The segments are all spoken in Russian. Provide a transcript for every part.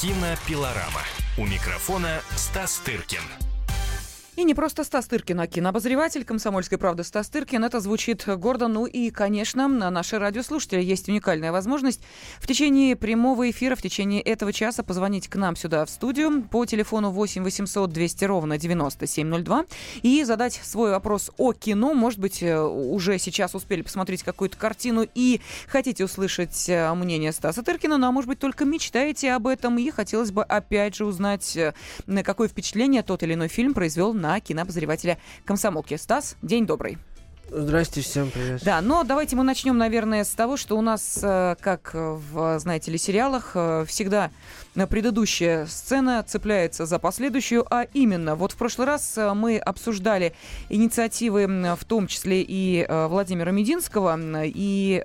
Кинопилорама. У микрофона Стас Тыркин. И не просто Стас Тыркин, а кинообозреватель «Комсомольской правды» Стас Тыркин. Это звучит гордо. Ну и, конечно, на наши радиослушатели есть уникальная возможность в течение прямого эфира, в течение этого часа позвонить к нам сюда в студию по телефону 8 800 200 ровно 9702 и задать свой вопрос о кино. Может быть, уже сейчас успели посмотреть какую-то картину и хотите услышать мнение Стаса Тыркина, ну а может быть, только мечтаете об этом и хотелось бы опять же узнать, какое впечатление тот или иной фильм произвел на кинообозревателя «Комсомолки». Стас, день добрый. Здрасте, всем привет. Да, но давайте мы начнем, наверное, с того, что у нас, как в, знаете ли, сериалах, всегда предыдущая сцена цепляется за последующую, а именно, вот в прошлый раз мы обсуждали инициативы, в том числе и Владимира Мединского, и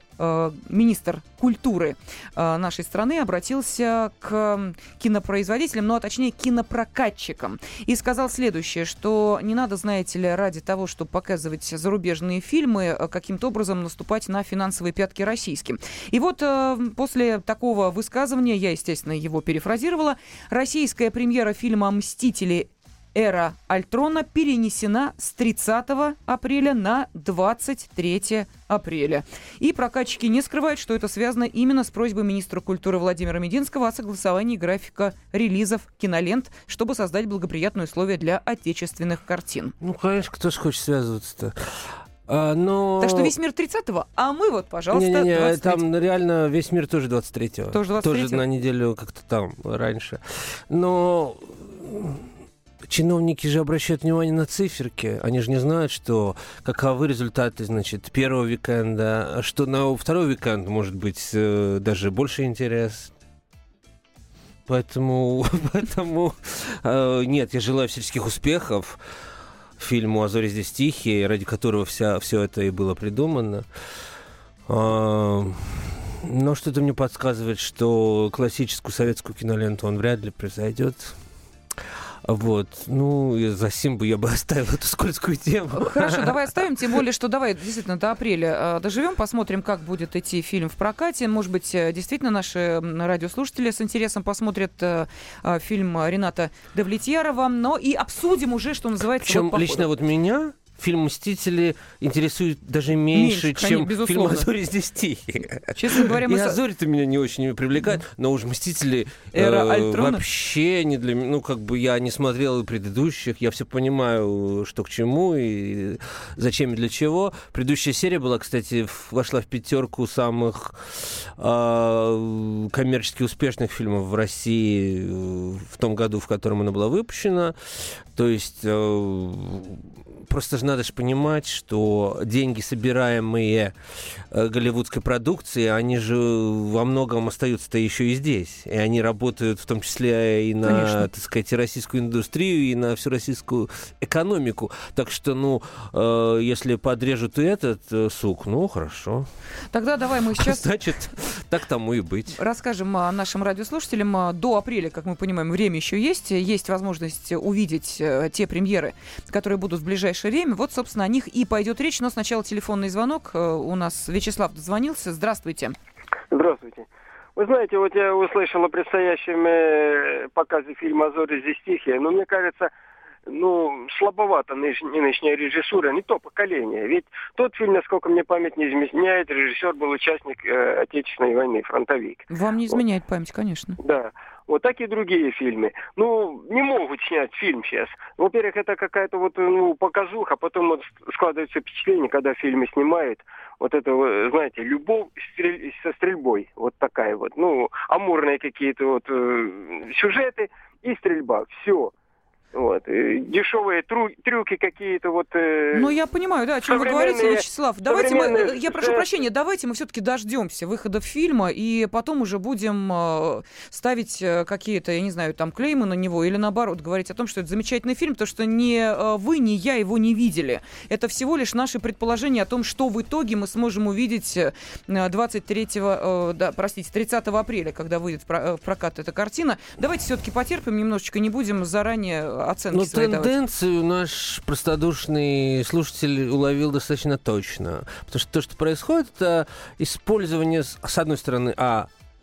министр культуры нашей страны обратился к кинопроизводителям, ну а точнее кинопрокатчикам, и сказал следующее, что не надо, знаете ли, ради того, чтобы показывать зарубежные фильмы, каким-то образом наступать на финансовые пятки российским. И вот после такого высказывания, я, естественно, его перефразировала, российская премьера фильма «Мстители. Эра Альтрона» перенесена с 30 апреля на 23 апреля. И прокатчики не скрывают, что это связано именно с просьбой министра культуры Владимира Мединского о согласовании графика релизов кинолент, чтобы создать благоприятные условия для отечественных картин. Ну, конечно, кто же хочет связываться-то? Но... Так что весь мир 30-го, а мы вот, пожалуйста, 23-го. Там реально весь мир тоже 23-го. Тоже на неделю как-то там раньше. Но чиновники же обращают внимание на циферки. Они же не знают, что каковы результаты, значит, первого уикенда, что на второй уикенд может быть даже больше интерес. Поэтому нет, я желаю всяческих успехов фильму «А зори здесь тихие», ради которого все это и было придумано. Но что-то мне подсказывает, что классическую советскую киноленту он вряд ли произойдет. Вот. Ну, за сим бы я бы оставил эту скользкую тему. Хорошо, давай оставим, тем более, что давай действительно до апреля доживем, посмотрим, как будет идти фильм в прокате. Может быть, действительно наши радиослушатели с интересом посмотрят фильм Рената Давлетьярова, но и обсудим уже, что называется. Причем вот лично вот меня фильм «Мстители» интересует даже меньше чем безусловно. Фильм «А зори здесь тихие». Честно говоря, и «А зори»-то меня не очень привлекает, но уж «Мстители» вообще не для меня. Ну, как бы я не смотрел и предыдущих, я все понимаю, что к чему и зачем и для чего. Предыдущая серия была, кстати, вошла в 5 самых коммерчески успешных фильмов в России в том году, в котором она была выпущена. То есть просто же надо же понимать, что деньги, собираемые голливудской продукцией, они же во многом остаются-то еще и здесь. И они работают в том числе и на, конечно, так сказать, российскую индустрию, и на всю российскую экономику. Так что, если подрежут и этот сук, хорошо. Тогда давай мы сейчас... Значит, так тому и быть. Расскажем нашим радиослушателям. До апреля, как мы понимаем, время еще есть. Есть возможность увидеть те премьеры, которые будут в ближайшее время. Вот, собственно, о них и пойдет речь. Но сначала телефонный звонок. У нас Вячеслав дозвонился. Здравствуйте. Здравствуйте. Вы знаете, вот я услышал о предстоящем показе фильма «А зори здесь тихие». Но мне кажется, слабовато нынешняя режиссура, не то поколение. Ведь тот фильм, насколько мне память не изменяет, режиссер был участник Отечественной войны, фронтовик. Вам не изменяет память, конечно. Да. Вот так и другие фильмы. Не могут снять фильм сейчас. Во-первых, это какая-то показуха, потом складывается впечатление, когда фильмы снимают. Вот это, знаете, любовь со стрельбой. Вот такая вот. Амурные какие-то сюжеты и стрельба. Все. Вот. Дешевые трюки какие-то вот... я понимаю, да, о чем вы говорите, Вячеслав. Давайте мы... Я прошу прощения, давайте мы все-таки дождемся выхода фильма, и потом уже будем ставить какие-то, я не знаю, там клеймы на него, или наоборот, говорить о том, что это замечательный фильм, потому что ни вы, ни я его не видели. Это всего лишь наши предположения о том, что в итоге мы сможем увидеть 30 апреля, когда выйдет в прокат эта картина. Давайте все-таки потерпим немножечко, не будем заранее оценки свои давать. Тенденцию наш простодушный слушатель уловил достаточно точно. Потому что то, что происходит, это использование, с одной стороны,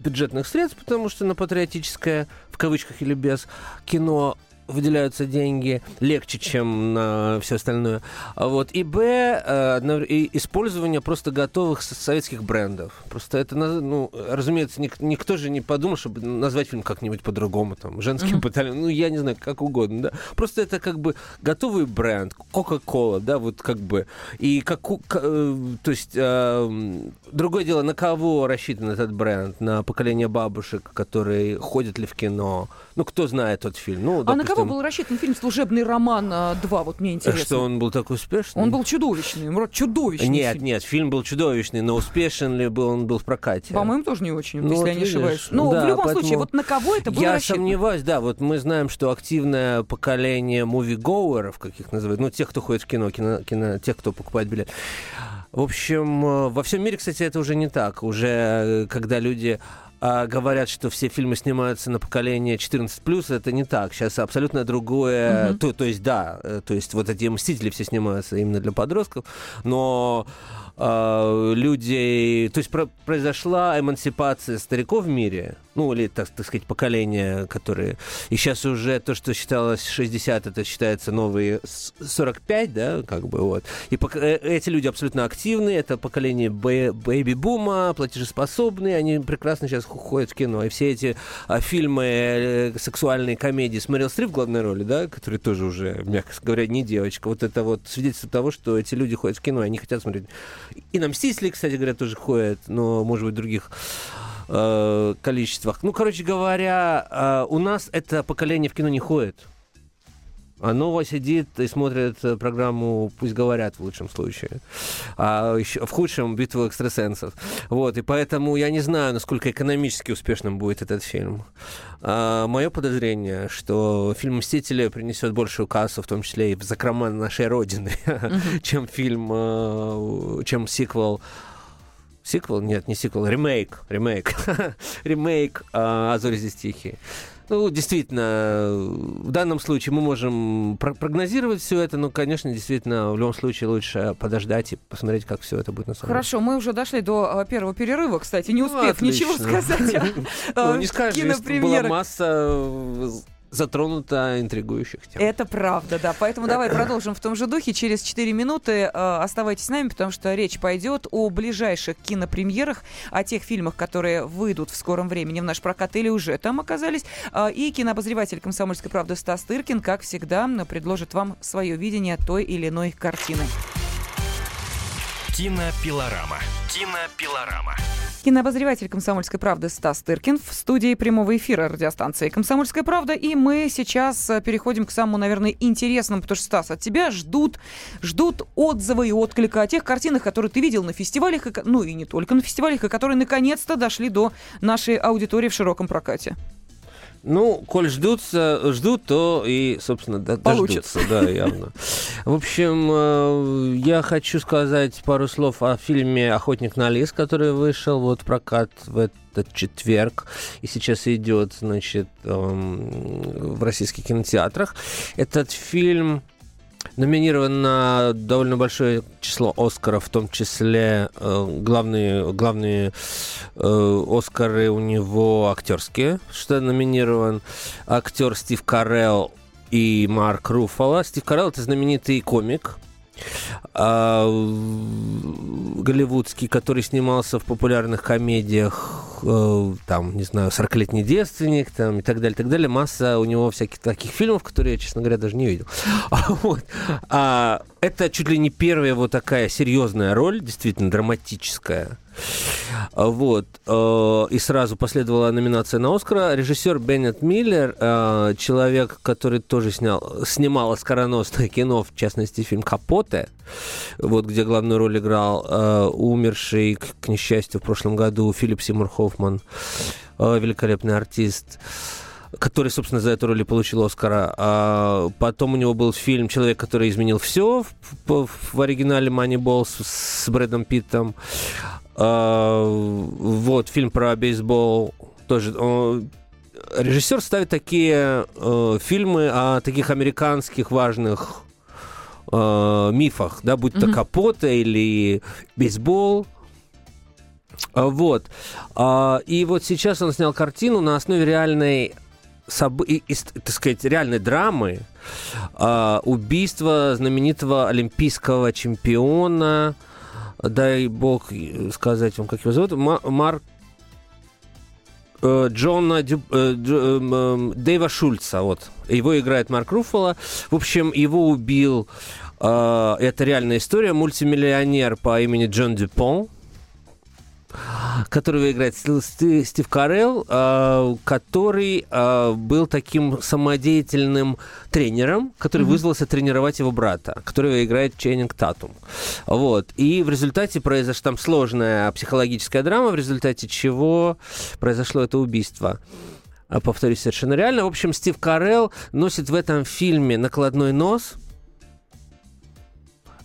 бюджетных средств, потому что на патриотическое, в кавычках или без, кино выделяются деньги легче, чем на все остальное. Вот. И б, и использование просто готовых советских брендов. Просто это, ну, разумеется, никто же не подумал, чтобы назвать фильм как-нибудь по-другому, там, женским батальоном, ну, я не знаю, как угодно, да. Просто это как бы готовый бренд, Coca-Cola, да, вот как бы. И как, то есть, другое дело, на кого рассчитан этот бренд? На поколение бабушек, которые ходят ли в кино? Ну, кто знает тот фильм? Ну, допустим, был рассчитан фильм «Служебный роман 2», вот мне интересно. Что, он был так успешный? Он был чудовищный, чудовищный. Нет, фильм. Нет, фильм был чудовищный, но успешен ли был он был в прокате? По-моему, тоже не очень, ну, если вот я не ошибаюсь. Но да, в любом случае, вот на кого это было рассчитано? Я сомневаюсь, да, вот мы знаем, что активное поколение мувигоуэров, как их называют, ну, тех, кто ходит в кино, тех, кто покупает билет. В общем, во всем мире, кстати, это уже не так. Уже когда люди говорят, что все фильмы снимаются на поколение 14+, это не так. Сейчас абсолютно другое. То есть, да, то есть вот эти «Мстители» все снимаются именно для подростков, но людей... То есть произошла эмансипация стариков в мире, ну, или, так сказать, поколения, которые... И сейчас уже то, что считалось 60, это считается новые 45, да, как бы, вот. И эти люди абсолютно активны, это поколение бэйби-бума, платежеспособные, они прекрасно сейчас ходят в кино. И все эти фильмы, сексуальные комедии с Мэрил Стрип в главной роли, да, которые тоже уже, мягко говоря, не девочка, вот это вот свидетельство того, что эти люди ходят в кино, они хотят смотреть. И на «Мстители», кстати говоря, тоже ходят, но, может быть, в других количествах. Ну, короче говоря, у нас это поколение в кино не ходит. Оно сидит и смотрит программу «Пусть говорят» в лучшем случае. А еще, в худшем — «Битва экстрасенсов». Вот, и поэтому я не знаю, насколько экономически успешным будет этот фильм. Мое подозрение, что фильм «Мстители» принесет большую кассу, в том числе и в закрома нашей Родины, чем фильм, чем сиквел. Сиквел? Нет, не сиквел. Ремейк. Ремейк «А зори здесь тихие». Ну, действительно, в данном случае мы можем прогнозировать все это, но, конечно, действительно, в любом случае лучше подождать и посмотреть, как все это будет на самом деле. Хорошо, мы уже дошли до первого перерыва, кстати, не успев ничего сказать о кинопремьерах. Была масса... затронута интригующих тем. Это правда, да. Поэтому давай продолжим в том же духе. Через 4 минуты оставайтесь с нами, потому что речь пойдет о ближайших кинопремьерах, о тех фильмах, которые выйдут в скором времени в наш прокат или уже там оказались. И кинообозреватель «Комсомольской правды» Стас Тыркин, как всегда, предложит вам свое видение той или иной картины. Кинопилорама. Кинообозреватель «Комсомольской правды» Стас Тыркин в студии прямого эфира радиостанции «Комсомольская правда». И мы сейчас переходим к самому, наверное, интересному, потому что, Стас, от тебя ждут отзывы и отклика о тех картинах, которые ты видел на фестивалях, ну и не только на фестивалях, и которые наконец-то дошли до нашей аудитории в широком прокате. Ну, коль ждут, то и, собственно, дождутся, да, явно. В общем, я хочу сказать пару слов о фильме «Охотник на лис», который вышел вот в прокат в этот четверг и сейчас идет, значит, в российских кинотеатрах. Этот фильм номинирован на довольно большое число Оскаров, в том числе главные Оскары у него актерские, что номинирован актер Стив Карелл и Марк Руффало. Стив Карелл — это знаменитый комик голливудский, который снимался в популярных комедиях, там, не знаю, «40-летний девственник», там, и так далее. Масса у него всяких таких фильмов, которые я, честно говоря, даже не видел. Вот. Это чуть ли не первая вот такая серьезная роль, действительно драматическая. Вот. И сразу последовала номинация на «Оскара». Режиссер Беннет Миллер, человек, который тоже снимал оскароносное кино, в частности, фильм «Капоте», вот, где главную роль играл умерший, к несчастью, в прошлом году Филипп Симур Хофман, великолепный артист, который, собственно, за эту роль и получил Оскара. А потом у него был фильм «Человек, который изменил все» в оригинале «Манибол» с Брэдом Питтом. Вот, фильм про бейсбол тоже. Режиссер ставит такие фильмы о таких американских важных мифах, да, будь то Капота или бейсбол. Вот. И вот сейчас он снял картину на основе реальной, так сказать, реальной драмы убийства знаменитого олимпийского чемпиона, дай бог сказать вам, как его зовут, Дэйва Шульца. Вот. Его играет Марк Руффало. В общем, его убил, это реальная история, мультимиллионер по имени Джон Дюпон, которого играет Стив Карелл, который был таким самодеятельным тренером, который вызвался тренировать его брата, которого играет Ченнинг Татум. Вот. И в результате произошла там сложная психологическая драма, в результате чего произошло это убийство. Повторюсь, совершенно реально. В общем, Стив Карелл носит в этом фильме накладной нос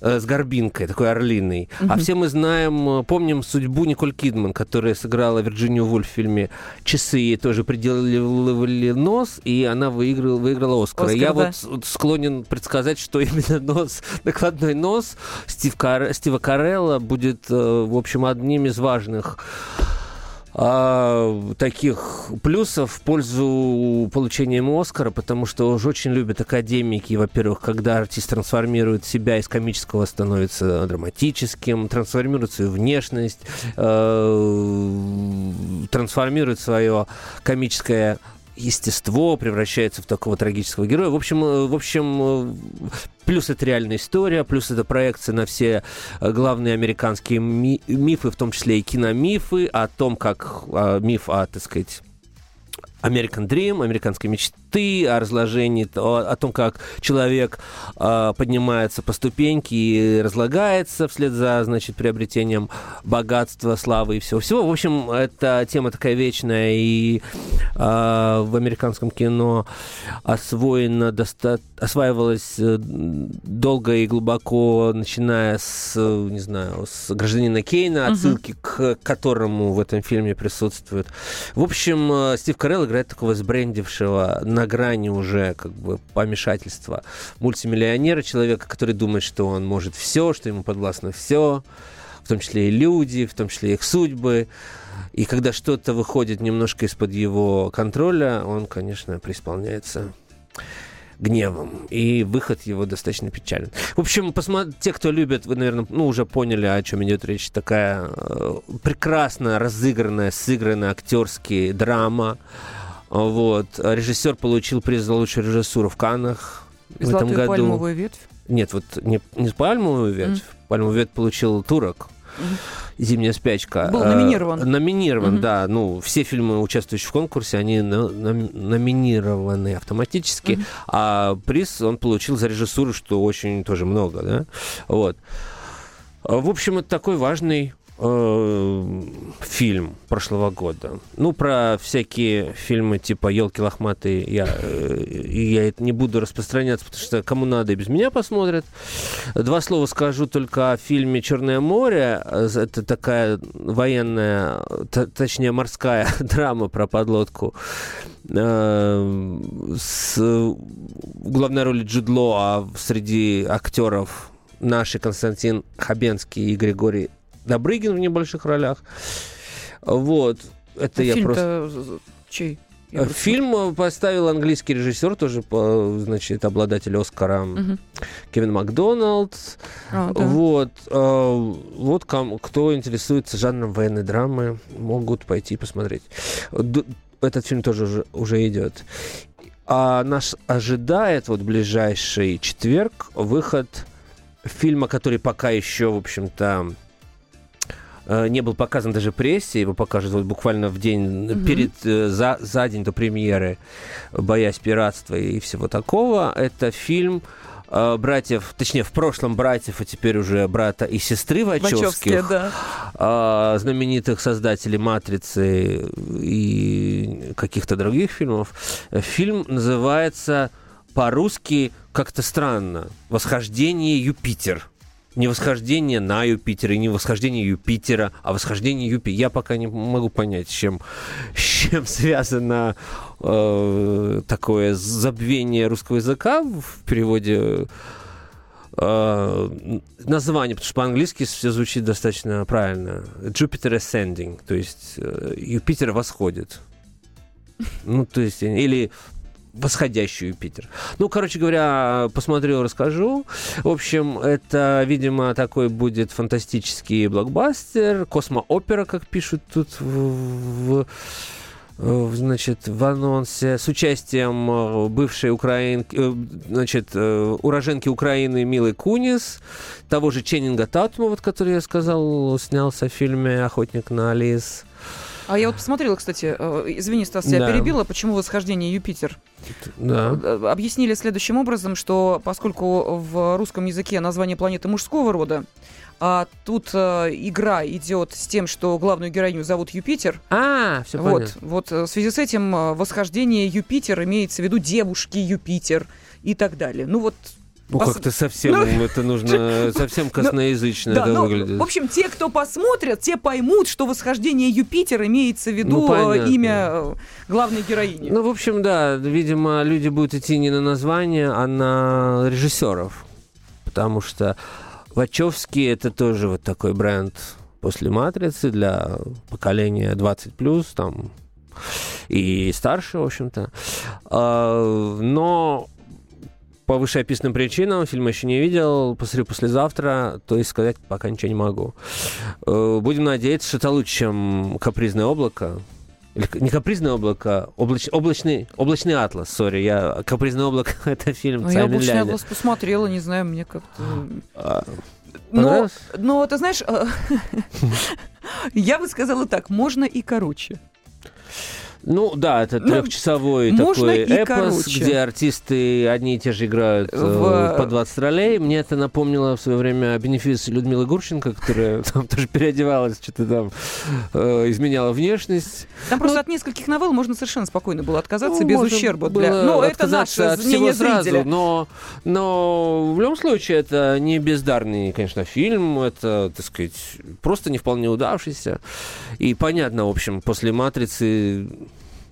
с горбинкой, такой орлиной. А все мы знаем, помним судьбу Николь Кидман, которая сыграла Вирджинию Вульф в фильме «Часы». Ей тоже приделывали нос, и она выиграла Оскара. Я вот склонен предсказать, что именно нос, накладной нос Стива Карелла будет, в общем, одним из важных таких плюсов в пользу получения ему Оскара, потому что уж очень любят академики, во-первых, когда артист трансформирует себя из комического, становится драматическим, трансформирует свою внешность, трансформирует свое комическое естество, превращается в такого трагического героя. В общем, плюс это реальная история, плюс это проекция на все главные американские мифы, в том числе и киномифы, о том, как миф о, так сказать, American Dream, американской мечты, о разложении, о том, как человек поднимается по ступеньке и разлагается вслед за, значит, приобретением богатства, славы и всего-всего. В общем, эта тема такая вечная, и в американском кино осваивалась долго и глубоко, начиная с, не знаю, с «Гражданина Кейна», отсылки к которому в этом фильме присутствуют. В общем, Стив Карелл играет такого сбрендившего, на грани уже как бы помешательства мультимиллионера, человека, который думает, что он может все, что ему подвластно все, в том числе и люди, в том числе и их судьбы. И когда что-то выходит немножко из-под его контроля, он, конечно, преисполняется гневом. И выход его достаточно печален. В общем, те, кто любит, вы, наверное, уже поняли, о чем идет речь. Такая прекрасно разыгранная, сыгранная актерская драма. Вот. Режиссер получил приз за лучшую режиссуру в Каннах в этом году. Пальмовую ветвь? Нет, вот не пальмовую ветвь. Пальмовую ветвь получил «Турок». «Зимняя спячка». Был номинирован. Номинирован, да. Все фильмы, участвующие в конкурсе, они номинированы автоматически. А приз он получил за режиссуру, что очень тоже много, да. Вот. В общем, это такой важный фильм прошлого года. Про всякие фильмы типа «Елки лохматые» я не буду распространяться, потому что кому надо, и без меня посмотрят. Два слова скажу только о фильме «Черное море». Это такая военная, точнее, морская драма про подлодку. С главной роли Джуд Лоу, а среди актеров наши Константин Хабенский и Григорий Добрыгин в небольших ролях. Вот. Это я просто... Чей? Фильм поставил английский режиссер, тоже, значит, обладатель Оскара, Кевин Макдоналд. Да. Вот кто интересуется жанром военной драмы, могут пойти посмотреть. Этот фильм тоже уже идет. А нас ожидает в ближайший четверг выход фильма, который пока еще, в общем-то, не был показан даже прессе, его покажут буквально в день, за день до премьеры, боясь пиратства и всего такого. Это фильм в прошлом братьев, а теперь уже брата и сестры Вачовских, да. Знаменитых создателей «Матрицы» и каких-то других фильмов. Фильм называется по-русски как-то странно «Восхождение Юпитер». Не «Восхождение на Юпитер», и не «Восхождение Юпитера», а «Восхождение Юпитера». Я пока не могу понять, с чем связано такое забвение русского языка в переводе название, потому что по-английски все звучит достаточно правильно. Jupiter Ascending, то есть Юпитер восходит. Ну, то есть, или восходящий Юпитер. Ну, короче говоря, посмотрю, расскажу. В общем, это, видимо, такой будет фантастический блокбастер, космоопера, как пишут тут значит, в анонсе, с участием бывшей украинки, значит, уроженки Украины Милы Кунис, того же Ченнинга Татума, вот, который я сказал, снялся в фильме «Охотник на лис». А я вот посмотрела, кстати, извини, Стас, я перебила, почему «Восхождение Юпитер». Да. Объяснили следующим образом, что поскольку в русском языке название планеты мужского рода, а тут игра идет с тем, что главную героиню зовут Юпитер. А, все понятно. Вот, в связи с этим «Восхождение Юпитер» имеется в виду девушки Юпитер и так далее. Ну вот... Ну, как-то совсем это нужно, совсем косноязычно это выглядит. В общем, те, кто посмотрят, те поймут, что «Восхождение Юпитер» имеется в виду имя главной героини. Ну, в общем, да, видимо, люди будут идти не на название, а на режиссеров. Потому что Вачовски — это тоже вот такой бренд после «Матрицы» для поколения 20+, там, и старше, в общем-то. Но... по вышеописанным причинам, фильм еще не видел, посмотрю послезавтра, то есть сказать пока ничего не могу. Будем надеяться, что это лучше, чем «Капризное облако». Или не «Капризное облако», «Облачный атлас», сори, я «Капризное облако» — это фильм. Я «Облачный атлас» посмотрела, не знаю, мне как-то... Но ты знаешь, я бы сказала так, можно и короче. Ну да, это трехчасовой такой эпос, где артисты одни и те же играют по 20 ролей. Мне это напомнило в свое время бенефис Людмилы Гурченко, которая там тоже переодевалась, что-то там изменяла внешность. Там просто от нескольких новелл можно совершенно спокойно было отказаться без ущерба. Ну, это наше мнение зрителя. Но в любом случае это не бездарный, конечно, фильм. Это, так сказать, просто не вполне удавшийся. И понятно, в общем, после «Матрицы»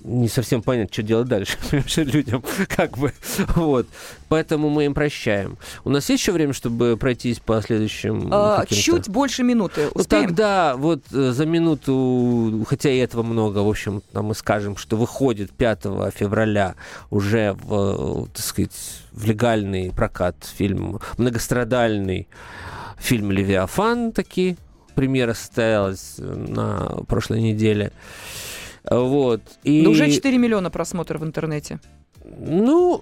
не совсем понятно, что делать дальше людям, как бы, вот. Поэтому мы им прощаем. У нас есть еще время, чтобы пройтись по следующим... чуть больше минуты. Успеем? Ну, тогда вот за минуту, хотя и этого много, в общем, мы скажем, что выходит 5 февраля уже, так сказать, в легальный прокат фильм, многострадальный фильм «Левиафан», таки, премьера состоялась на прошлой неделе. Вот. И... Да уже 4 миллиона просмотров в интернете. Ну,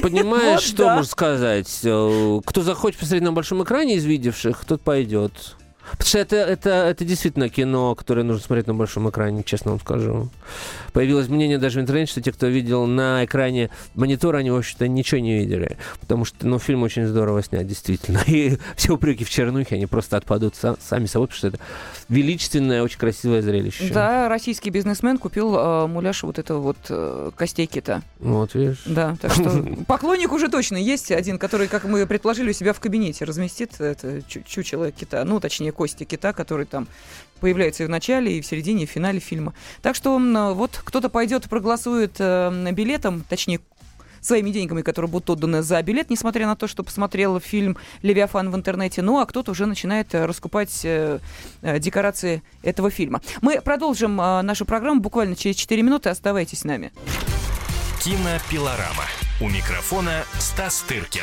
понимаешь, вот что можно сказать? Кто захочет посмотреть на большом экране из видевших, тот пойдет. Потому что это действительно кино, которое нужно смотреть на большом экране, честно вам скажу. Появилось мнение даже в интернете, что те, кто видел на экране монитора, они, в общем-то, ничего не видели. Потому что, фильм очень здорово снят, действительно. И все упреки в чернухе, они просто отпадут сами собой, потому что это величественное, очень красивое зрелище. Да, российский бизнесмен купил муляж вот этого костей кита. Вот, видишь. Да, так что поклонник уже точно есть один, который, как мы предположили, у себя в кабинете разместит это чучело кита, ну, точнее, кости кита, который там появляется и в начале, и в середине, и в финале фильма. Так что вот кто-то пойдет и проголосует билетом, точнее, своими деньгами, которые будут отданы за билет, несмотря на то, что посмотрел фильм «Левиафан» в интернете. Ну, а кто-то уже начинает раскупать декорации этого фильма. Мы продолжим нашу программу буквально через 4 минуты. Оставайтесь с нами. Кинопилорама. У микрофона Стас Тыркин.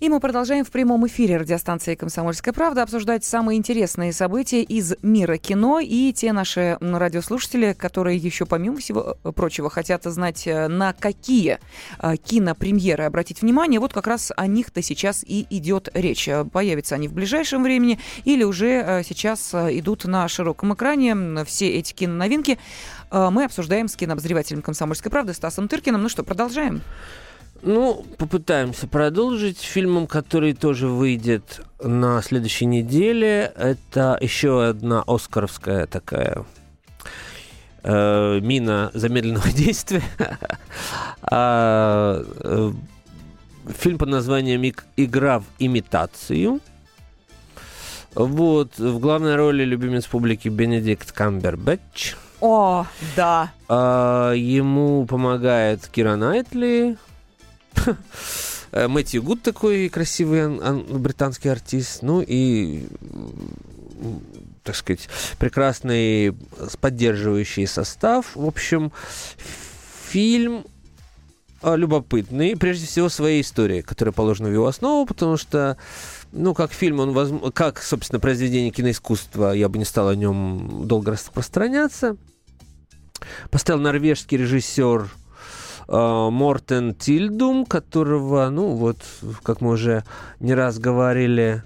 И мы продолжаем в прямом эфире радиостанции «Комсомольская правда» обсуждать самые интересные события из мира кино. И те наши радиослушатели, которые еще, помимо всего прочего, хотят знать, на какие кинопремьеры обратить внимание, вот как раз о них-то сейчас и идет речь. Появятся они в ближайшем времени или уже сейчас идут на широком экране все эти киноновинки. Мы обсуждаем с кинообозревателем «Комсомольской правды» Стасом Тыркиным. Ну что, продолжаем? Попытаемся продолжить фильмом, который тоже выйдет на следующей неделе. Это еще одна оскаровская такая мина замедленного действия. Фильм под названием «Игра в имитацию». Вот, в главной роли любимец публики Бенедикт Камбербэтч. О, да! Ему помогает Кира Найтли. Мэтью Гуд такой красивый британский артист. Ну и, так сказать, прекрасный поддерживающий состав. В общем, фильм любопытный, прежде всего, своей историей, которая положена в его основу, потому что, ну, как фильм, он, как, собственно, произведение киноискусства, я бы не стал о нем долго распространяться. Поставил норвежский режиссер Мортен Тильдум, которого, ну, вот, как мы уже не раз говорили,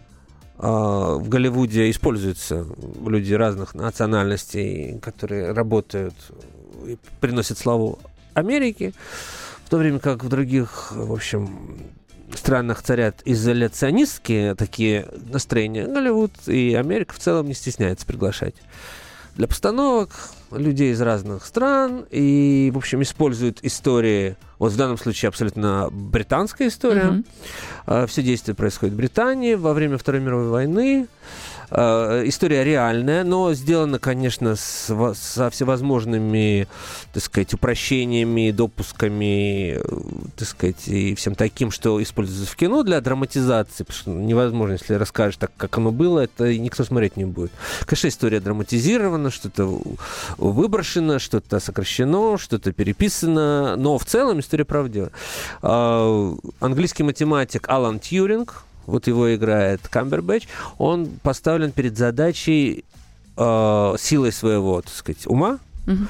в Голливуде используются люди разных национальностей, которые работают и приносят славу Америке, в то время как в других, в общем, странах царят изоляционистские такие настроения. Голливуд и Америка в целом не стесняется приглашать для постановок людей из разных стран и, в общем, используют истории, вот в данном случае абсолютно британская история. Mm-hmm. Все действие происходит в Британии во время Второй мировой войны. История реальная, но сделана, конечно, со всевозможными, так сказать, упрощениями, допусками, так сказать, и всем таким, что используется в кино для драматизации, потому что невозможно, если расскажешь так, как оно было, это никто смотреть не будет. Конечно, история драматизирована, что-то выброшено, что-то сокращено, что-то переписано, но в целом история правдивая. Английский математик Алан Тьюринг, вот его играет Камбербэтч, он поставлен перед задачей силой своего, так сказать, ума, mm-hmm.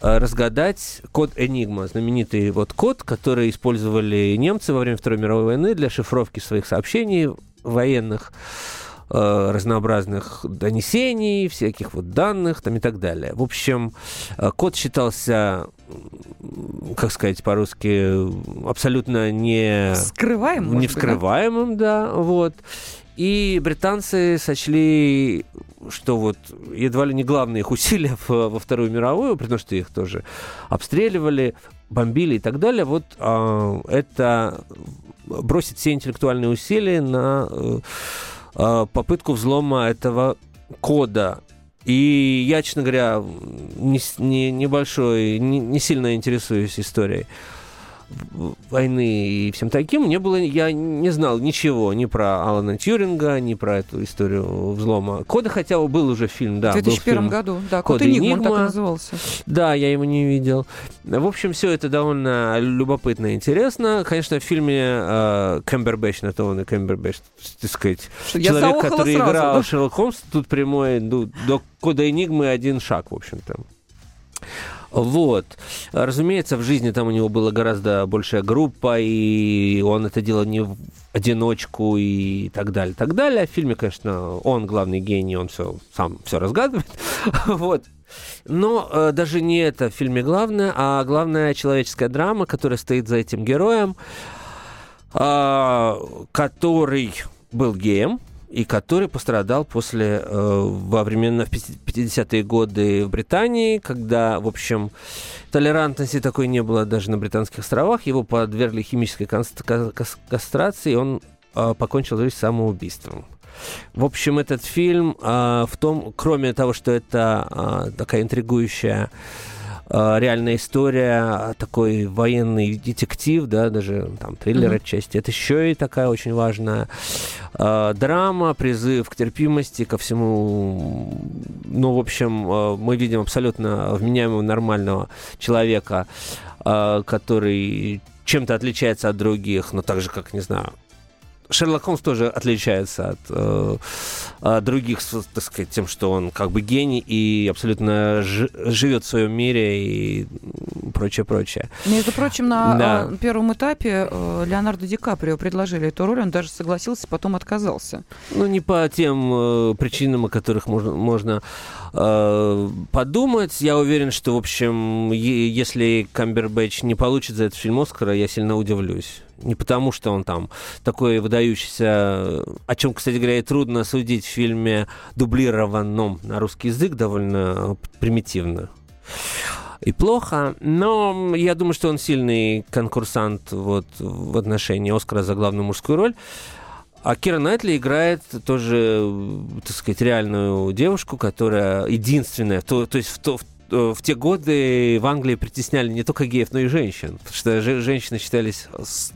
разгадать код Энигма, знаменитый вот код, который использовали немцы во время Второй мировой войны для шифровки своих сообщений военных, разнообразных донесений, всяких вот данных там и так далее. В общем, код считался, как сказать по-русски, абсолютно не вскрываемым, да, вот. И британцы сочли, что вот едва ли не главные их усилия во Вторую мировую, потому что их тоже обстреливали, бомбили и так далее, вот это бросит все интеллектуальные усилия на попытку взлома этого кода. И я, честно говоря, не сильно интересуюсь историей войны и всем таким. Я не знал ничего ни про Алана Тьюринга, ни про эту историю взлома кода, хотя был уже фильм, да. В 2001 году, да, «Код Энигма», он так и назывался. Да, я его не видел. В общем, все это довольно любопытно и интересно. Конечно, в фильме Камбербэтч, на то он и Камбербэтч, так сказать, человек, который сразу играл, да? Шерлок Холмс, тут прямой, до «Кода Энигмы» один шаг, в общем-то. Вот. Разумеется, в жизни там у него была гораздо большая группа, и он это делал не в одиночку и так далее, так далее. А в фильме, конечно, он главный гений, он сам все разгадывает. Вот. Но даже не это в фильме главное, а главная человеческая драма, которая стоит за этим героем, который был геем, и который пострадал после, во времена, в 50-е годы в Британии, когда, в общем, толерантности такой не было даже на Британских островах, его подвергли химической кастрации, и он покончил жизнь самоубийством. В общем, этот фильм, кроме того, что это такая интригующая реальная история, такой военный детектив, да, даже там триллер mm-hmm. отчасти. Это еще и такая очень важная драма, призыв к терпимости, ко всему. Ну, в общем, мы видим абсолютно вменяемого нормального человека, который чем-то отличается от других, но так же, как, не знаю, Шерлок Холмс тоже отличается от других, так сказать, тем, что он как бы гений и абсолютно живет в своем мире и прочее. Между прочим, на первом этапе Леонардо Ди Каприо предложили эту роль, он даже согласился, потом отказался. Ну, не по тем причинам, о которых можно подумать. Я уверен, что, в общем, если Камбербэтч не получит за этот фильм «Оскара», я сильно удивлюсь. Не потому, что он там такой выдающийся, о чем, кстати говоря, и трудно судить в фильме, дублированном на русский язык, довольно примитивно и плохо, но я думаю, что он сильный конкурсант вот, в отношении «Оскара» за главную мужскую роль. А Кира Найтли играет тоже, так сказать, реальную девушку, которая единственная, то есть в в те годы в Англии притесняли не только геев, но и женщин. Потому что женщины считались,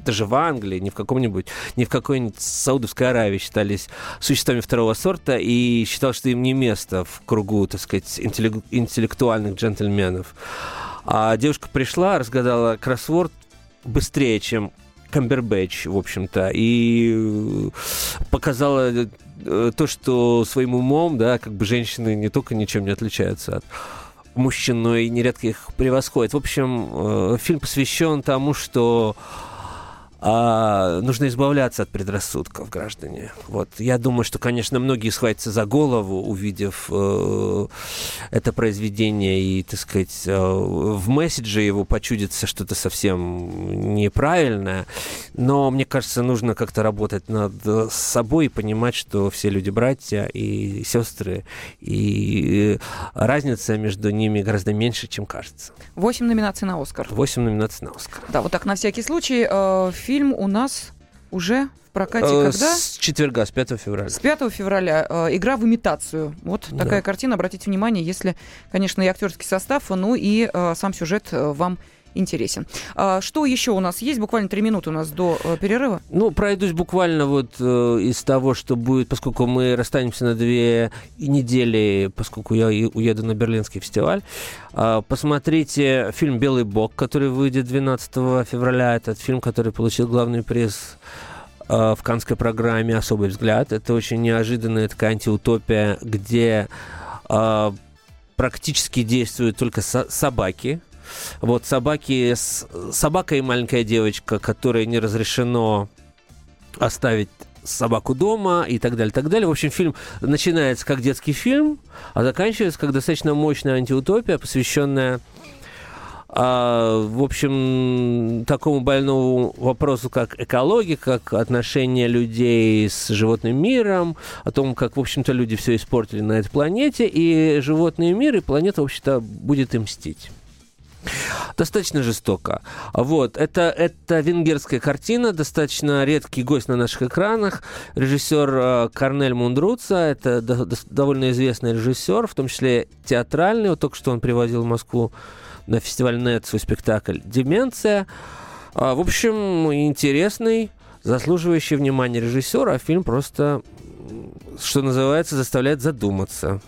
даже в Англии, не в какой-нибудь Саудовской Аравии, считались существами второго сорта, и считал, что им не место в кругу, так сказать, интеллектуальных джентльменов. А девушка пришла, разгадала кроссворд быстрее, чем Камбербэтч, в общем-то, и показала то, что своим умом, да, как бы женщины не только ничем не отличаются от мужчин, но и нередко их превосходят. В общем, фильм посвящен тому, что нужно избавляться от предрассудков, граждане. Вот. Я думаю, что, конечно, многие схватятся за голову, увидев это произведение, и, так сказать, в месседже его почудится что-то совсем неправильное. Но, мне кажется, нужно как-то работать над собой и понимать, что все люди братья и сестры, и разница между ними гораздо меньше, чем кажется. 8 номинаций на «Оскар». 8 номинаций на «Оскар». Да, вот так на всякий случай... Фильм у нас уже в прокате когда? С четверга, с 5 февраля. С 5 февраля. «Игра в имитацию». Вот такая картина. Обратите внимание, если, конечно, и актерский состав, ну и сам сюжет вам интересен. Что еще у нас есть? Буквально 3 минуты у нас до перерыва. Ну, пройдусь буквально вот из того, что будет, поскольку мы расстанемся на 2 недели, поскольку я уеду на Берлинский фестиваль. Посмотрите фильм «Белый бог», который выйдет 12 февраля. Этот фильм, который получил главный приз в Каннской программе «Особый взгляд». Это очень неожиданная такая антиутопия, где практически действуют только собаки. Вот собака и маленькая девочка, которой не разрешено оставить собаку дома и так далее, так далее. В общем, фильм начинается как детский фильм, а заканчивается как достаточно мощная антиутопия, посвященная, в общем, такому больному вопросу, как экология, как отношения людей с животным миром, о том, как, в общем-то, люди все испортили на этой планете, и животный мир, и планета, в общем-то, будет им мстить. Достаточно жестоко. Вот. Это венгерская картина, достаточно редкий гость на наших экранах. Режиссер Корнель Мундруца, это довольно известный режиссер, в том числе театральный. Вот только что он привозил в Москву на фестиваль НЭТ свой спектакль «Деменция». В общем, интересный, заслуживающий внимания режиссер, а фильм просто, что называется, заставляет задуматься.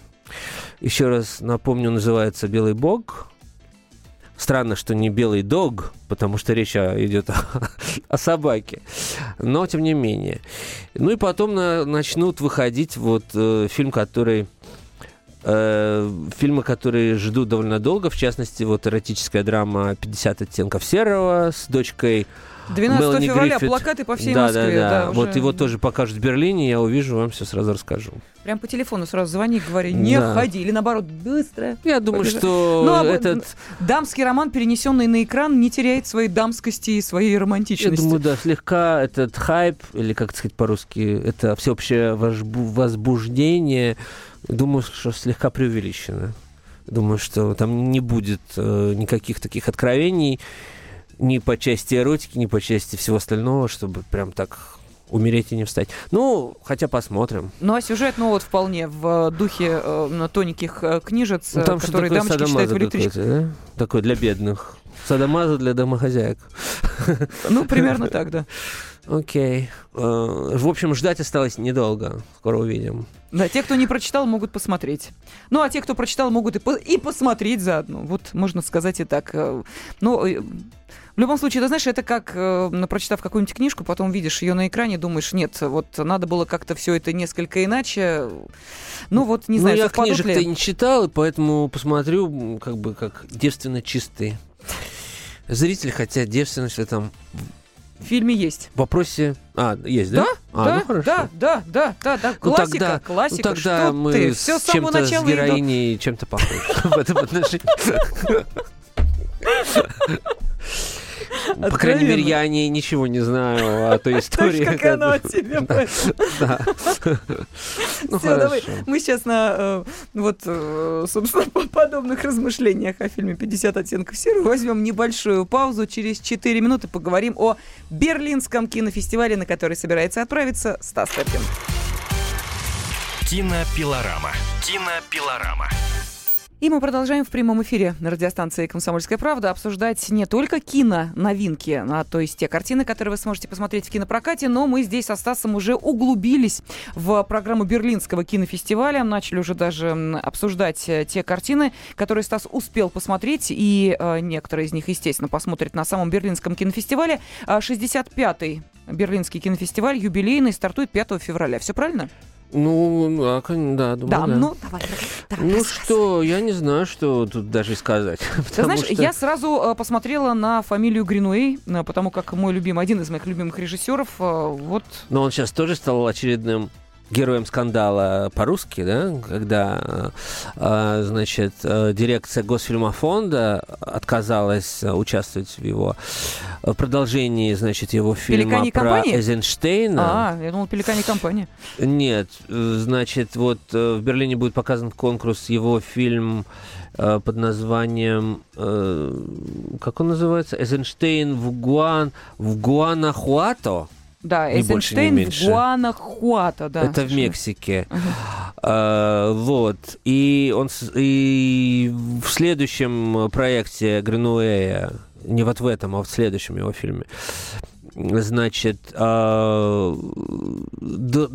Еще раз напомню, называется «Белый бог». Странно, что не «Белый дог», потому что речь идет о собаке. Но, тем не менее. Ну и потом начнут выходить вот фильмы, которые ждут довольно долго. В частности, вот эротическая драма «50 оттенков серого» с дочкой 12 февраля, Гриффит. Плакаты по всей Москве. Да. Вот его тоже покажут в Берлине, я увижу, вам все сразу расскажу. Прям по телефону сразу звони, говори, не ходи, или наоборот, быстро. Я думаю, что этот... Дамский роман, перенесенный на экран, не теряет своей дамскости и своей романтичности. Я думаю, да, слегка этот хайп, или как сказать по-русски, это всеобщее возбуждение, думаю, что слегка преувеличено. Думаю, что там не будет никаких таких откровений, ни по части эротики, ни по части всего остального, чтобы прям так умереть и не встать. Ну, хотя посмотрим. Ну, а сюжет, вот вполне в духе тоненьких книжец, которые дамочки читают в электричке. Да? Такой для бедных. Садомаза для домохозяек. Ну, примерно так, да. Окей. В общем, ждать осталось недолго. Скоро увидим. Да, те, кто не прочитал, могут посмотреть. Ну, а те, кто прочитал, могут и посмотреть заодно. Вот, можно сказать и так. Ну... В любом случае, ты знаешь, это как, прочитав какую-нибудь книжку, потом видишь ее на экране, думаешь, нет, вот надо было как-то все это несколько иначе. Ну вот, не знаю, совпадут ли. Я книжек-то не читал, поэтому посмотрю как девственно чистые. Зрители, хотя девственность в этом... В фильме есть. В вопросе... есть, да? Да, хорошо. Классика. Ну, тогда мы с чем-то с героиней чем-то похожи в этом отношении. По крайней мере, я о ней ничего не знаю, о той истории. Так как она о тебе. Все, давай. Мы сейчас на собственно подобных размышлениях о фильме «50 оттенков серого» возьмем небольшую паузу. Через 4 минуты поговорим о Берлинском кинофестивале, на который собирается отправиться Стас Тыркин. Кинопилорама. И мы продолжаем в прямом эфире на радиостанции «Комсомольская правда» обсуждать не только киноновинки, то есть те картины, которые вы сможете посмотреть в кинопрокате, но мы здесь со Стасом уже углубились в программу Берлинского кинофестиваля, начали уже даже обсуждать те картины, которые Стас успел посмотреть, и некоторые из них, естественно, посмотрят на самом Берлинском кинофестивале. 65-й Берлинский кинофестиваль, юбилейный, стартует 5 февраля. Все правильно? Думаю, да. Ну что, я не знаю, что тут даже сказать. Ты знаешь, что... я сразу посмотрела на фамилию Гринуэй, потому как мой любимый, один из моих любимых режиссеров, вот... Но он сейчас тоже стал очередным героем скандала по-русски, да, когда, значит, дирекция Госфильмофонда отказалась участвовать в его продолжении, значит, его фильма про Эйзенштейна. Я думал, «Пеликане компании». Нет, значит, вот в Берлине будет показан конкурс его фильм под названием, как он называется, «Эйзенштейн в Гуанахуато». Да, Эйзенштейн в Гуанахуато, да. Это в Мексике. Вот. И в следующем проекте Гринуэя, не вот в этом, а в следующем его фильме, значит,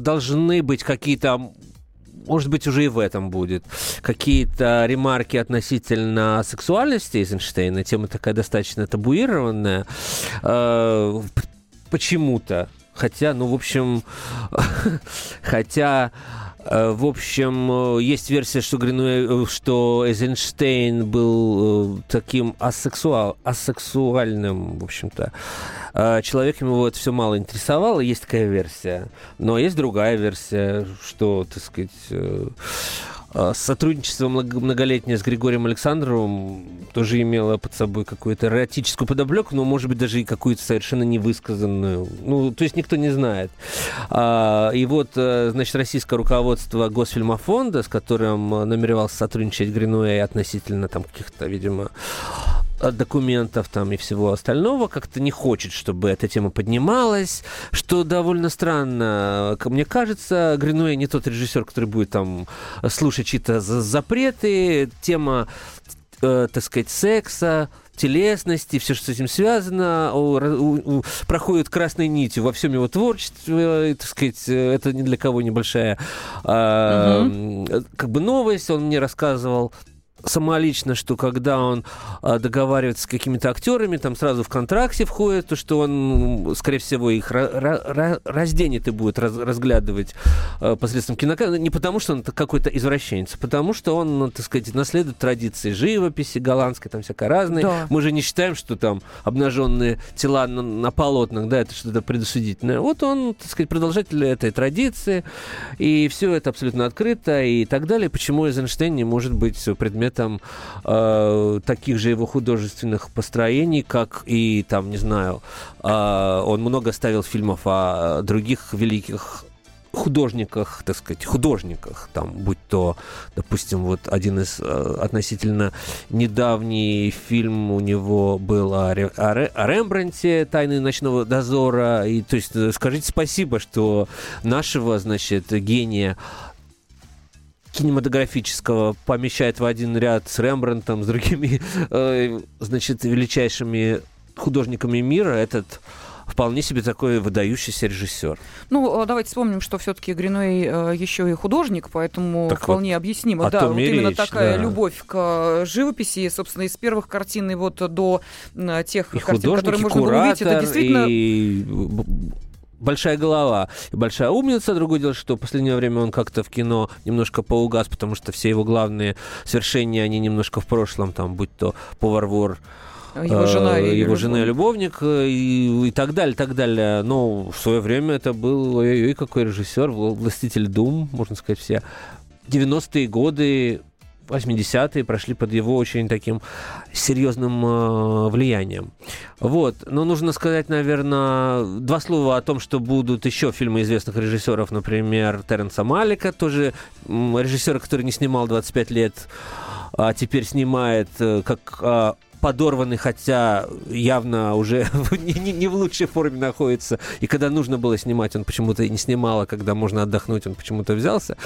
должны быть какие-то... Может быть, уже и в этом будет. Какие-то ремарки относительно сексуальности Эйзенштейна. Тема такая достаточно табуированная. Почему-то. Хотя, в общем, есть версия, что Эйзенштейн был таким асексуальным, в общем-то, человеком, его это все мало интересовало, есть такая версия. Но есть другая версия, что, так сказать, сотрудничество многолетнее с Григорием Александровым тоже имело под собой какую-то эротическую подоплеку, но, может быть, даже и какую-то совершенно невысказанную. Ну, то есть никто не знает. И вот, значит, российское руководство Госфильмофонда, с которым намеревался сотрудничать Гринуэй относительно там каких-то, видимо, документов там и всего остального, как-то не хочет, чтобы эта тема поднималась, что довольно странно. Мне кажется, Гринуэй не тот режиссер, который будет там слушать чьи-то запреты, тема, так сказать, секса, телесности, все, что с этим связано, проходит красной нитью во всем его творчестве, и, так сказать, это ни для кого небольшая как бы новость. Он мне рассказывал самолично, что когда он договаривается с какими-то актерами, там сразу в контракте входит, то что он, скорее всего, их разденет и будет разглядывать посредством кинокамеры. Не потому, что он какой-то извращенец, а потому, что он, так сказать, наследует традиции живописи голландской, там всякой разной. Да. Мы же не считаем, что там обнаженные тела на полотнах, да, это что-то предосудительное. Вот он, так сказать, продолжатель этой традиции, и все это абсолютно открыто и так далее. Почему Эйзенштейн не может быть предметом там таких же его художественных построений, как и, там, не знаю, он много ставил фильмов о других великих художниках, так сказать, художниках, там, будь то, допустим, вот один из относительно недавний фильм у него был о Рембрандте, «Тайны ночного дозора», и, то есть, скажите спасибо, что нашего, значит, гения кинематографического помещает в один ряд с Рембрандтом, с другими, значит, величайшими художниками мира. Этот вполне себе такой выдающийся режиссер. Ну, давайте вспомним, что все-таки Гринуэй еще и художник, поэтому так вполне вот объяснимо. Да, вот именно речь, такая любовь к живописи, собственно, из первых картин и вот до тех и картин, которые можно было увидеть, это действительно... Большая голова и большая умница. Другое дело, что в последнее время он как-то в кино немножко поугас, потому что все его главные свершения, они немножко в прошлом, там, будь то «Повар-вор», его жена и любовник, и так далее, так далее. Но в свое время это был, ой-ой-ой, какой режиссер, «Властитель дум», можно сказать, все 90-е годы, 80-е прошли под его очень таким серьезным влиянием. Вот. Но нужно сказать, наверное, два слова о том, что будут еще фильмы известных режиссеров, например, Терренса Малика, тоже режиссера, который не снимал 25 лет, а теперь снимает как... подорваны, хотя явно уже не в лучшей форме находится. И когда нужно было снимать, он почему-то и не снимал, а когда можно отдохнуть, он почему-то взялся.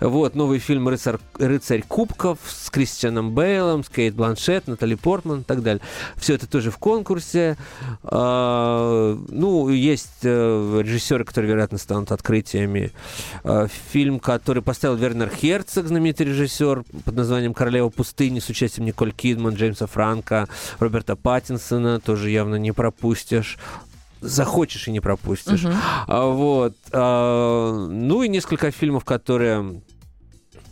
Вот, новый фильм «Рыцарь кубков» с Кристианом Бейлом, с Кейт Бланшетт, Натали Портман и так далее. Все это тоже в конкурсе. Ну, есть режиссеры, которые, вероятно, станут открытиями. Фильм, который поставил Вернер Херцог, знаменитый режиссер, под названием «Королева пустыни» с участием Николь Кидман, Джеймса Франко, Роберта Паттинсона, тоже явно не пропустишь. Захочешь и не пропустишь. Вот. Ну и несколько фильмов, которые...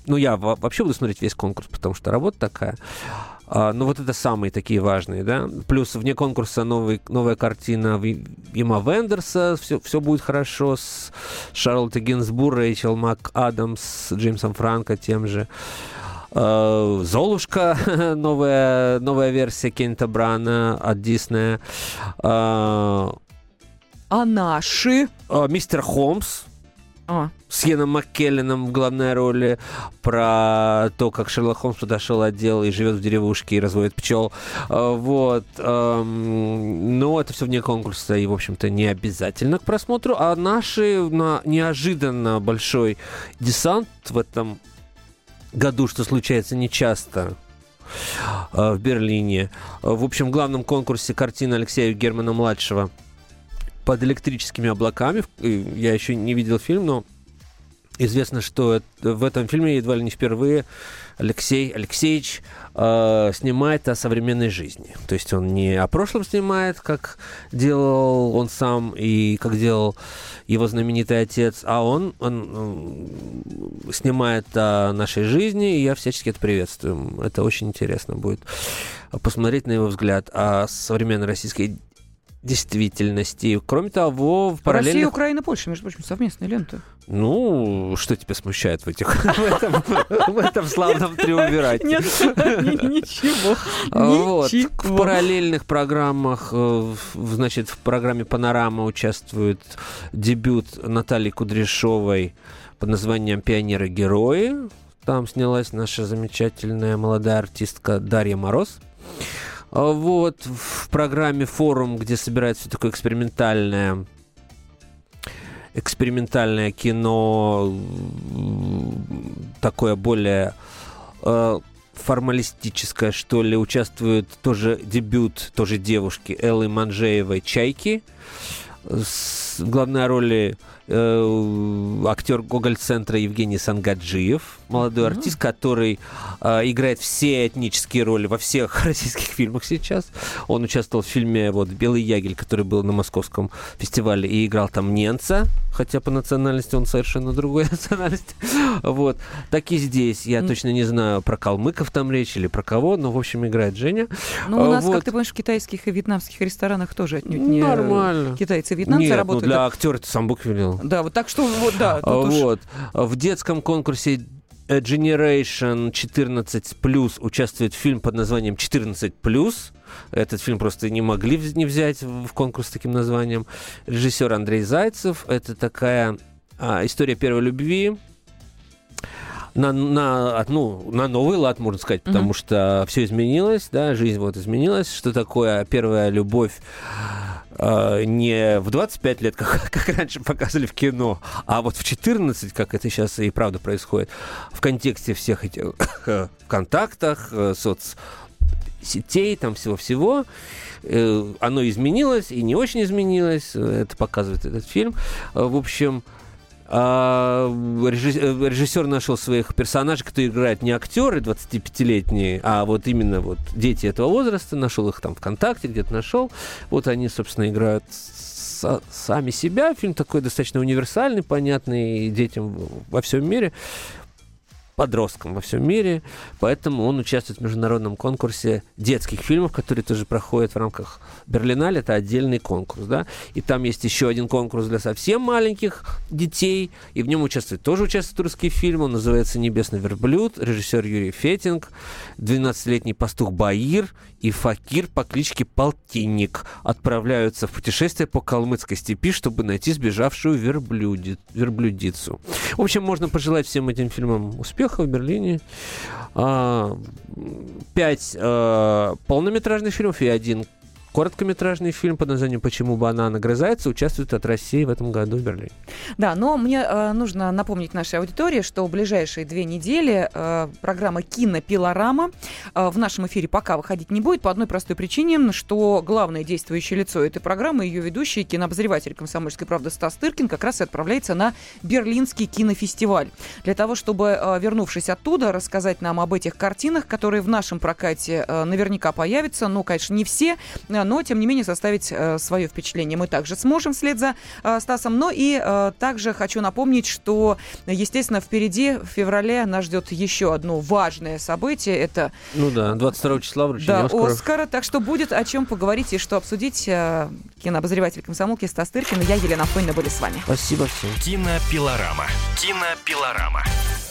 Ну, я вообще буду смотреть весь конкурс, потому что работа такая. Но вот это самые такие важные, да. Плюс вне конкурса новая картина Вима Вендерса «Все будет хорошо» с Шарлоттой Гинзбург, Рэйчел МакАдамс, Джеймсом Франко тем же. «Золушка», новая версия Кеннета Брана от Диснея. А наши? «Мистер Холмс». С Йеном Маккелленом в главной роли, про то, как Шерлок Холмс подошел от дела и живет в деревушке и разводит пчел. Вот. Но это все вне конкурса и, в общем-то, не обязательно к просмотру. А наши на неожиданно большой десант в этом году, что случается нечасто в Берлине. В общем, в главном конкурсе картина Алексея Германа-младшего «Под электрическими облаками». Я еще не видел фильм, но известно, что в этом фильме едва ли не впервые Алексей Алексеевич снимает о современной жизни. То есть он не о прошлом снимает, как делал он сам и как делал его знаменитый отец, а он снимает о нашей жизни, и я всячески это приветствую. Это очень интересно будет посмотреть на его взгляд о современной российской действительности. Кроме того, в параллельных... Россия, Украина, Польша, между прочим, совместные ленты. Ну, что тебя смущает в этом славном триумвирате? Нет, ничего. В параллельных программах, значит, в программе «Панорама» участвует дебют Натальи Кудряшовой под названием «Пионеры-герои». Там снялась наша замечательная молодая артистка Дарья Мороз. Вот, в программе «Форум», где собирается все такое экспериментальное кино, такое более формалистическое, что ли, участвует тоже дебют, тоже девушки, Эллы Манжеевой «Чайки». В главной роли актер Гоголь-центра Евгений Сангаджиев, молодой артист, который играет все этнические роли во всех российских фильмах сейчас. Он участвовал в фильме «Белый ягель», который был на московском фестивале, и играл там немца, хотя по национальности он совершенно другой национальности. Вот. Так и здесь. Я точно не знаю, про калмыков там речь или про кого, но, в общем, играет Женя. Ну, у нас, вот, как ты понимаешь, в китайских и вьетнамских ресторанах тоже отнюдь не китайцы и вьетнамцы работают. Ну, для актера это сам Бог велел. Да, вот так что вот, да. Вот. В детском конкурсе Generation 14+, участвует фильм под названием «14+». Этот фильм просто не могли не взять в конкурс с таким названием. Режиссер Андрей Зайцев. Это такая история первой любви. На новый лад, можно сказать, потому что все изменилось, да, жизнь изменилась. Что такое первая любовь? Не в 25 лет, как раньше показывали в кино, а вот в 14, как это сейчас и правда происходит, в контексте всех этих контактах, соцсетей, там всего-всего. Оно изменилось и не очень изменилось, это показывает этот фильм. В общем, режиссер нашел своих персонажей, кто играет не актеры 25-летние, а именно дети этого возраста. Нашел их там ВКонтакте, где-то нашел. Вот они, собственно, играют сами себя. Фильм такой достаточно универсальный, понятный детям во всем мире, подросткам во всем мире. Поэтому он участвует в международном конкурсе детских фильмов, который тоже проходит в рамках Берлинале. Это отдельный конкурс, да. И там есть еще один конкурс для совсем маленьких детей. И в нем тоже участвует русский фильм. Он называется «Небесный верблюд». Режиссер Юрий Фетинг, 12-летний пастух Баир и факир по кличке Полтинник отправляются в путешествие по калмыцкой степи, чтобы найти сбежавшую верблюдицу. В общем, можно пожелать всем этим фильмам успеха. Чехов в Берлине. 5 полнометражных фильмов и 1 короткометражный фильм под названием «Почему банан огрызается» участвует от России в этом году в Берлине. Да, но мне нужно напомнить нашей аудитории, что в ближайшие 2 недели программа «Кинопилорама» в нашем эфире пока выходить не будет по одной простой причине, что главное действующее лицо этой программы, ее ведущий, кинообозреватель «Комсомольской правды» Стас Тыркин, как раз и отправляется на Берлинский кинофестиваль. Для того, чтобы, вернувшись оттуда, рассказать нам об этих картинах, которые в нашем прокате наверняка появятся, но, конечно, не все, но, тем не менее, составить свое впечатление мы также сможем вслед за Стасом. Но и также хочу напомнить, что, естественно, впереди в феврале нас ждет еще одно важное событие. Это 22 числа вручение Оскара. Так что будет о чем поговорить и что обсудить. Кинообозреватель «Комсомолки» Стас Тыркин и я, Елена Афонина, были с вами. Спасибо всем. Кинопилорама. Кинопилорама.